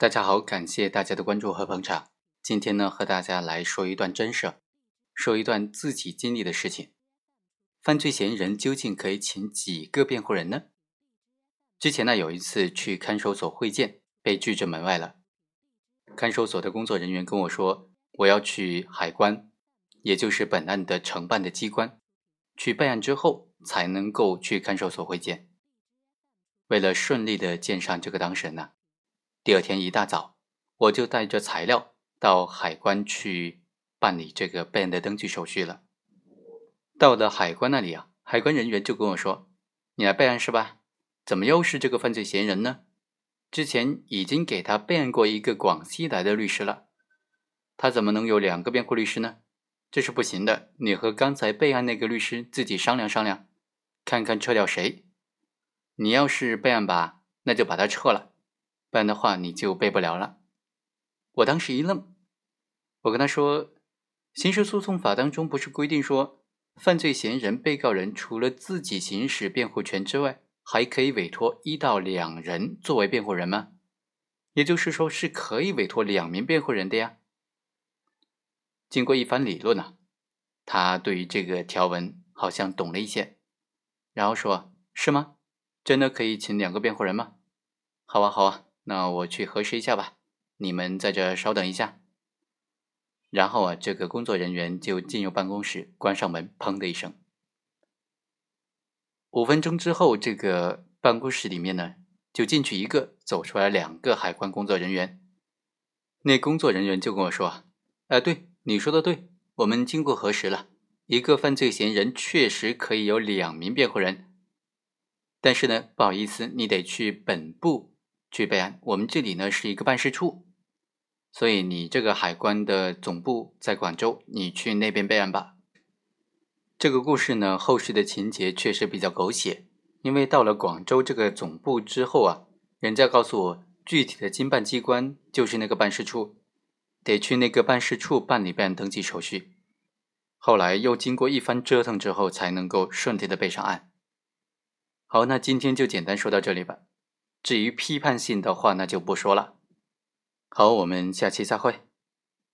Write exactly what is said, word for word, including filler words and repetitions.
大家好，感谢大家的关注和捧场。今天呢，和大家来说一段真事，说一段自己经历的事情。犯罪嫌疑人究竟可以请几个辩护人呢？之前呢，有一次去看守所会见，被拒之门外了。看守所的工作人员跟我说，我要去海关，也就是本案的承办的机关，去办案之后才能够去看守所会见。为了顺利的见上这个当事人呢，第二天一大早，我就带着材料到海关去办理这个备案的登记手续了。到了海关那里啊，海关人员就跟我说：“你来备案是吧？怎么又是这个犯罪嫌疑人呢？之前已经给他备案过一个广西来的律师了，他怎么能有两个辩护律师呢？这是不行的，你和刚才备案那个律师自己商量商量，看看撤掉谁。你要是备案吧，那就把他撤了。不然的话你就背不了了。”我当时一愣，我跟他说，刑事诉讼法当中不是规定说，犯罪嫌疑人被告人除了自己行使辩护权之外，还可以委托一到两人作为辩护人吗？也就是说是可以委托两名辩护人的呀。经过一番理论啊，他对于这个条文好像懂了一些，然后说，是吗？真的可以请两个辩护人吗？好啊好啊，那我去核实一下吧，你们在这稍等一下。然后啊，这个工作人员就进入办公室，关上门，砰的一声。五分钟之后，这个办公室里面呢，就进去一个，走出来两个海关工作人员。那工作人员就跟我说，呃，对，你说的对，我们经过核实了，一个犯罪嫌疑人确实可以有两名辩护人，但是呢，不好意思，你得去本部去备案，我们这里呢是一个办事处，所以你这个海关的总部在广州，你去那边备案吧。这个故事呢，后续的情节确实比较狗血，因为到了广州这个总部之后啊，人家告诉我具体的经办机关就是那个办事处，得去那个办事处办理备案登记手续。后来又经过一番折腾之后，才能够顺利的备上案。好，那今天就简单说到这里吧。至于批判性的话，那就不说了。好，我们下期再会。